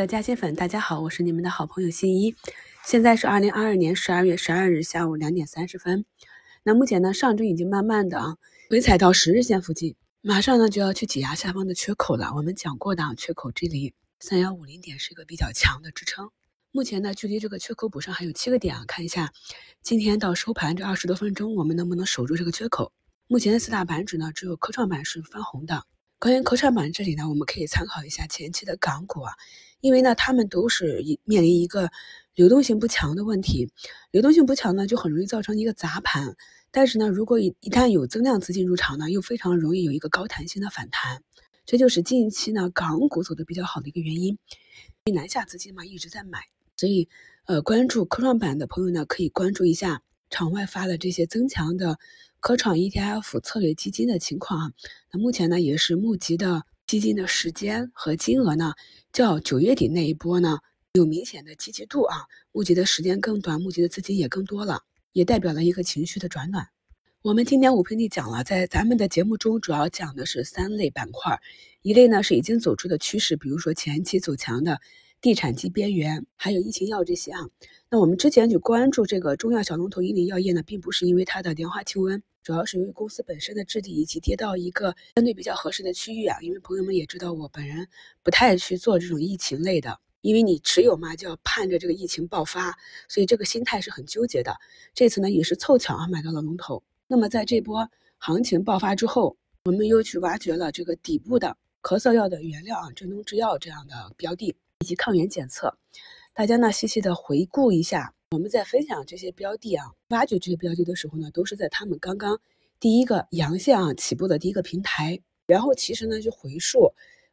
的加薪粉，大家好，我是你们的好朋友新一。现在是2022年12月12日下午2点30分。那目前呢，上证已经慢慢的回踩到10日线附近，马上呢就要去挤压下方的缺口了。我们讲过的缺口这里3150点是一个比较强的支撑，目前呢距离这个缺口补上还有7个点看一下今天到收盘这20多分钟我们能不能守住这个缺口。目前四大板指呢只有科创板是翻红的，关于科创板这里呢，我们可以参考一下前期的港股因为呢他们都是面临一个流动性不强的问题，流动性不强呢就很容易造成一个砸盘，但是呢如果一旦有增量资金入场呢，又非常容易有一个高弹性的反弹，这就是近期呢港股走的比较好的一个原因，因为南下资金嘛一直在买，所以关注科创板的朋友呢，可以关注一下场外发的这些增强的科创 ETF 策略基金的情况那目前呢也是募集的基金的时间和金额呢较9月底那一波呢有明显的积极度募集的时间更短，募集的资金也更多了，也代表了一个情绪的转暖。我们今天午评里讲了，在咱们的节目中主要讲的是3类板块，一类呢是已经走出的趋势，比如说前期走强的地产及边缘，还有疫情药这些那我们之前就关注这个中药小龙头101药业呢，并不是因为它的莲花清瘟，主要是由于公司本身的质地以及跌到一个相对比较合适的区域因为朋友们也知道我本人不太去做这种疫情类的，因为你持有嘛就要盼着这个疫情爆发，所以这个心态是很纠结的。这次呢也是凑巧买到了龙头。那么在这波行情爆发之后，我们又去挖掘了这个底部的咳嗽药的原料振东制药这样的标的，以及抗原检测。大家呢细细的回顾一下，我们在分享这些标的挖掘这些标的的时候呢，都是在他们刚刚第一个阳线起步的第一个平台，然后其实呢就回溯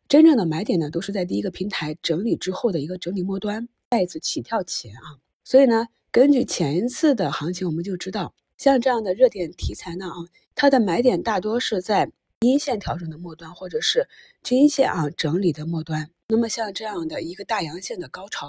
真正的买点呢，都是在第一个平台整理之后的一个整理末端，再一次起跳前所以呢，根据前一次的行情，我们就知道，像这样的热点题材呢它的买点大多是在阴线调整的末端，或者是均线整理的末端。那么像这样的一个大阳线的高潮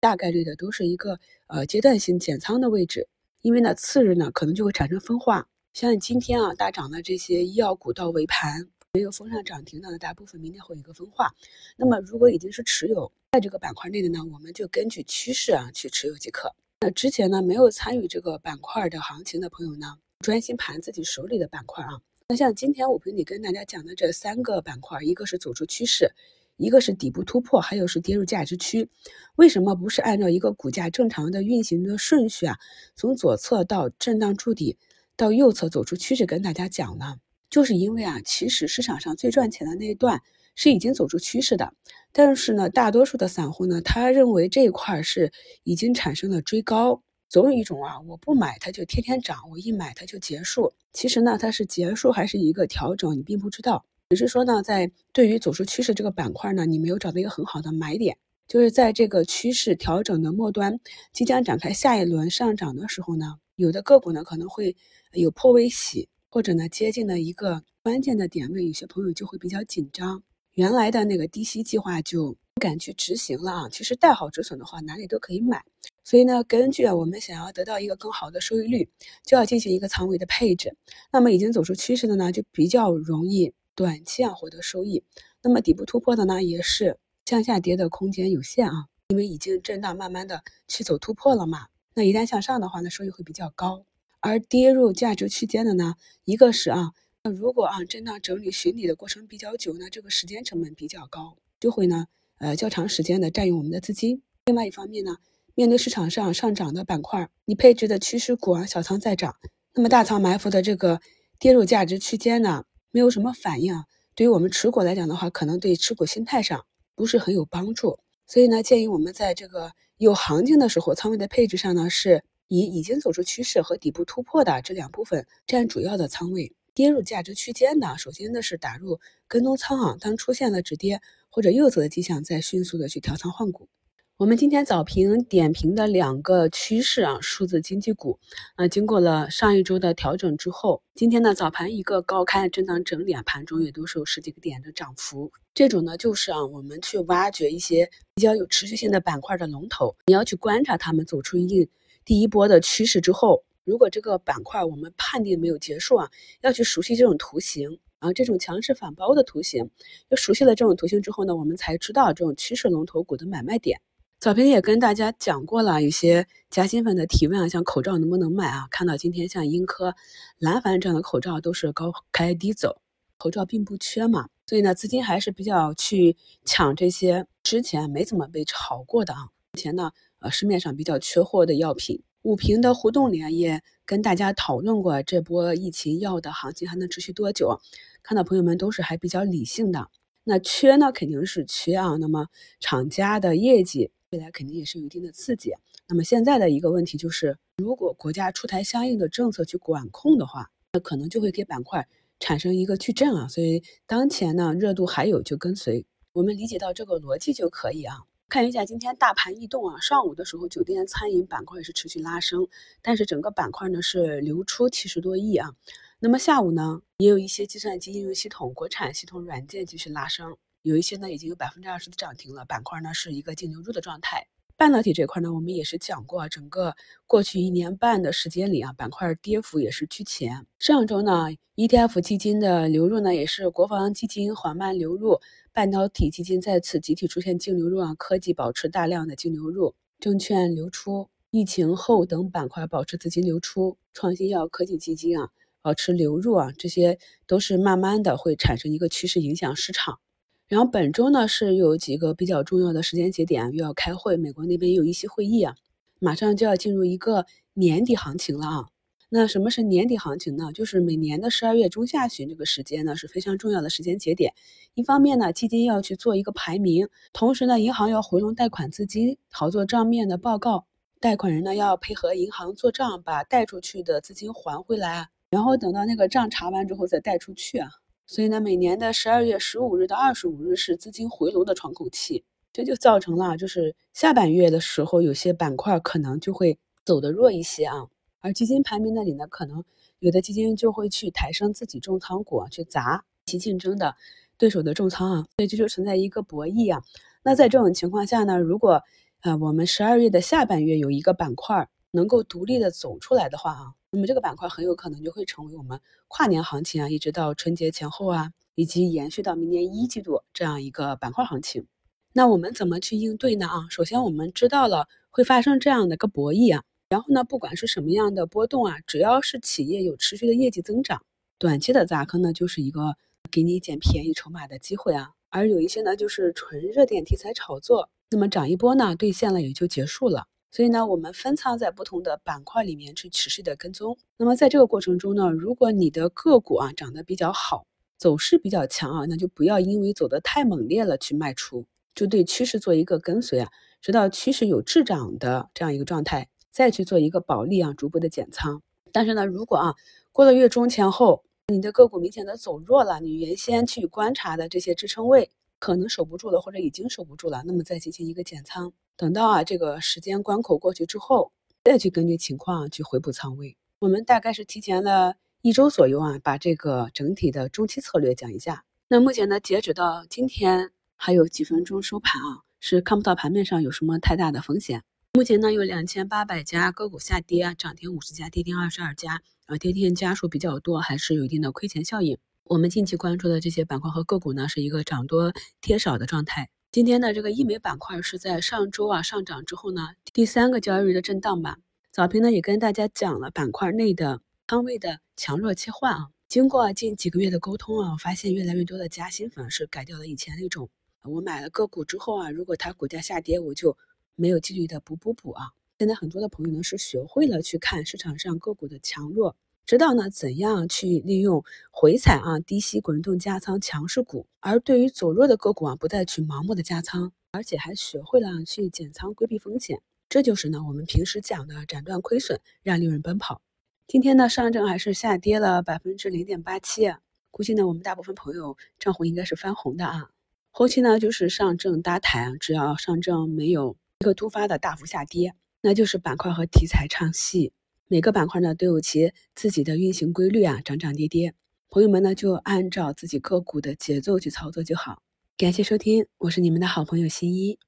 大概率的都是一个阶段性减仓的位置，因为呢次日呢可能就会产生分化。像今天大涨的这些医药股到尾盘没有封上涨停的，大部分明天会有一个分化。那么如果已经是持有在这个板块内的呢，我们就根据趋势去持有即可。那之前呢没有参与这个板块的行情的朋友呢，专心盘自己手里的板块那像今天午评里跟大家讲的这3个板块，一个是走出趋势，一个是底部突破，还有是跌入价值区。为什么不是按照一个股价正常的运行的顺序从左侧到震荡筑底到右侧走出趋势跟大家讲呢？就是因为其实市场上最赚钱的那一段是已经走出趋势的，但是呢，大多数的散户呢，他认为这一块是已经产生了追高，总有一种我不买它就天天涨，我一买它就结束。其实呢，它是结束还是一个调整，你并不知道。只是说呢，在对于走出趋势这个板块呢，你没有找到一个很好的买点，就是在这个趋势调整的末端，即将展开下一轮上涨的时候呢，有的个股呢可能会有破位洗。或者呢，接近了一个关键的点位，有些朋友就会比较紧张，原来的那个低吸计划就不敢去执行了其实带好止损的话，哪里都可以买。所以呢，根据我们想要得到一个更好的收益率，就要进行一个仓位的配置。那么已经走出趋势的呢，就比较容易短期获得收益。那么底部突破的呢，也是向下跌的空间有限因为已经震荡慢慢的去走突破了嘛。那一旦向上的话呢，收益会比较高。而跌入价值区间的呢，一个是如果震荡整理寻底的过程比较久呢，这个时间成本比较高，就会呢较长时间的占用我们的资金。另外一方面呢，面对市场上上涨的板块，你配置的趋势股小仓在涨，那么大仓埋伏的这个跌入价值区间呢没有什么反应对于我们持股来讲的话，可能对持股心态上不是很有帮助。所以呢，建议我们在这个有行情的时候，仓位的配置上呢是以已经走出趋势和底部突破的这两部分占主要的仓位。跌入价值区间呢，首先呢是打入跟踪仓当出现了止跌或者右侧的迹象，再迅速的去调仓换股。我们今天早评点评的2个趋势数字经济股经过了上一周的调整之后，今天呢早盘一个高开震荡整理盘中也都是有10几个点的涨幅。这种呢就是我们去挖掘一些比较有持续性的板块的龙头，你要去观察它们走出第一波的趋势之后，如果这个板块我们判定没有结束要去熟悉这种图形，啊，这种强势反包的图形，就熟悉了这种图形之后呢，我们才知道这种趋势龙头股的买卖点。早评也跟大家讲过了一些夹心粉的提问啊，像口罩能不能卖啊？看到今天像英科、蓝帆这样的口罩都是高开低走，口罩并不缺嘛，所以呢，资金还是比较去抢这些之前没怎么被炒过的啊。目前呢，市面上比较缺货的药品。午评的胡栋联也跟大家讨论过，这波疫情药的行情还能持续多久？看到朋友们都是还比较理性的。那缺呢，肯定是缺啊。那么厂家的业绩未来肯定也是有一定的刺激，那么现在的一个问题就是，如果国家出台相应的政策去管控的话，那可能就会给板块产生一个巨震啊。所以当前呢，热度还有就跟随，我们理解到这个逻辑就可以啊。看一下今天大盘异动啊，上午的时候酒店餐饮板块也是持续拉升，但是整个板块呢是流出70多亿啊。那么下午呢，也有一些计算机应用系统、国产系统软件继续拉升。有一些呢已经有 20% 的涨停了，板块呢是一个净流入的状态。半导体这块呢，我们也是讲过，整个过去1年半的时间里啊，板块跌幅也是居前。上周呢 ETF 基金的流入呢也是国防基金缓慢流入，半导体基金再次集体出现净流入啊，科技保持大量的净流入，证券流出，疫情后等板块保持资金流出，创新药科技基金啊保持流入啊，这些都是慢慢的会产生一个趋势影响市场。然后本周呢是有几个比较重要的时间节点又要开会，美国那边有一些会议啊，马上就要进入一个年底行情了啊。那什么是年底行情呢？就是每年的12月中下旬这个时间呢是非常重要的时间节点。一方面呢，基金要去做一个排名，同时呢，银行要回笼贷款资金，好做账面的报告，贷款人呢要配合银行做账，把贷出去的资金还回来啊，然后等到那个账查完之后再贷出去啊。所以呢，每年的12月15日到25日是资金回笼的窗口期，这就造成了就是下半月的时候有些板块可能就会走得弱一些啊。而基金排名那里呢，可能有的基金就会去抬升自己重仓股，去砸其竞争的对手的重仓啊，所以这就存在一个博弈啊。那在这种情况下呢，如果我们12月的下半月有一个板块能够独立的走出来的话啊，那么这个板块很有可能就会成为我们跨年行情啊，一直到春节前后啊，以及延续到明年1季度这样一个板块行情。那我们怎么去应对呢啊？首先我们知道了会发生这样的一个博弈啊，然后呢，不管是什么样的波动啊，只要是企业有持续的业绩增长，短期的砸坑呢就是一个给你捡便宜筹码的机会啊，而有一些呢就是纯热点题材炒作，那么涨一波呢兑现了也就结束了。所以呢，我们分仓在不同的板块里面去持续的跟踪。那么在这个过程中呢，如果你的个股啊涨得比较好，走势比较强啊，那就不要因为走得太猛烈了去卖出，就对趋势做一个跟随啊，直到趋势有滞涨的这样一个状态，再去做一个保利啊，逐步的减仓。但是呢，如果过了月中前后，你的个股明显的走弱了，你原先去观察的这些支撑位可能守不住了，或者已经守不住了，那么再进行一个减仓。等到这个时间关口过去之后，再去根据情况去回补仓位。我们大概是提前了1周左右啊，把这个整体的中期策略讲一下。那目前呢，截止到今天还有几分钟收盘啊，是看不到盘面上有什么太大的风险。目前呢，有2800家个股下跌，涨停50家，跌停22家，跌停家数比较多，还是有一定的亏钱效应。我们近期关注的这些板块和个股呢，是一个涨多跌少的状态。今天的这个医美板块是在上周上涨之后呢，第3个交易日的震荡吧。早评呢也跟大家讲了板块内的仓位的强弱切换啊。经过近几个月的沟通啊，我发现越来越多的夹心粉是改掉了以前那种，我买了个股之后啊，如果它股价下跌，我就没有纪律的补啊。现在很多的朋友呢是学会了去看市场上个股的强弱，知道呢怎样去利用回踩啊、低吸、滚动加仓强势股，而对于走弱的个股啊，不再去盲目的加仓，而且还学会了去减仓规避风险。这就是呢我们平时讲的斩断亏损，让利润奔跑。今天呢上证还是下跌了 0.87%， 估计呢我们大部分朋友账户应该是翻红的啊。后期呢就是上证搭台啊，只要上证没有一个突发的大幅下跌，那就是板块和题材唱戏。每个板块呢都有其自己的运行规律啊，涨涨跌跌，朋友们呢就按照自己个股的节奏去操作就好。感谢收听，我是你们的好朋友新一。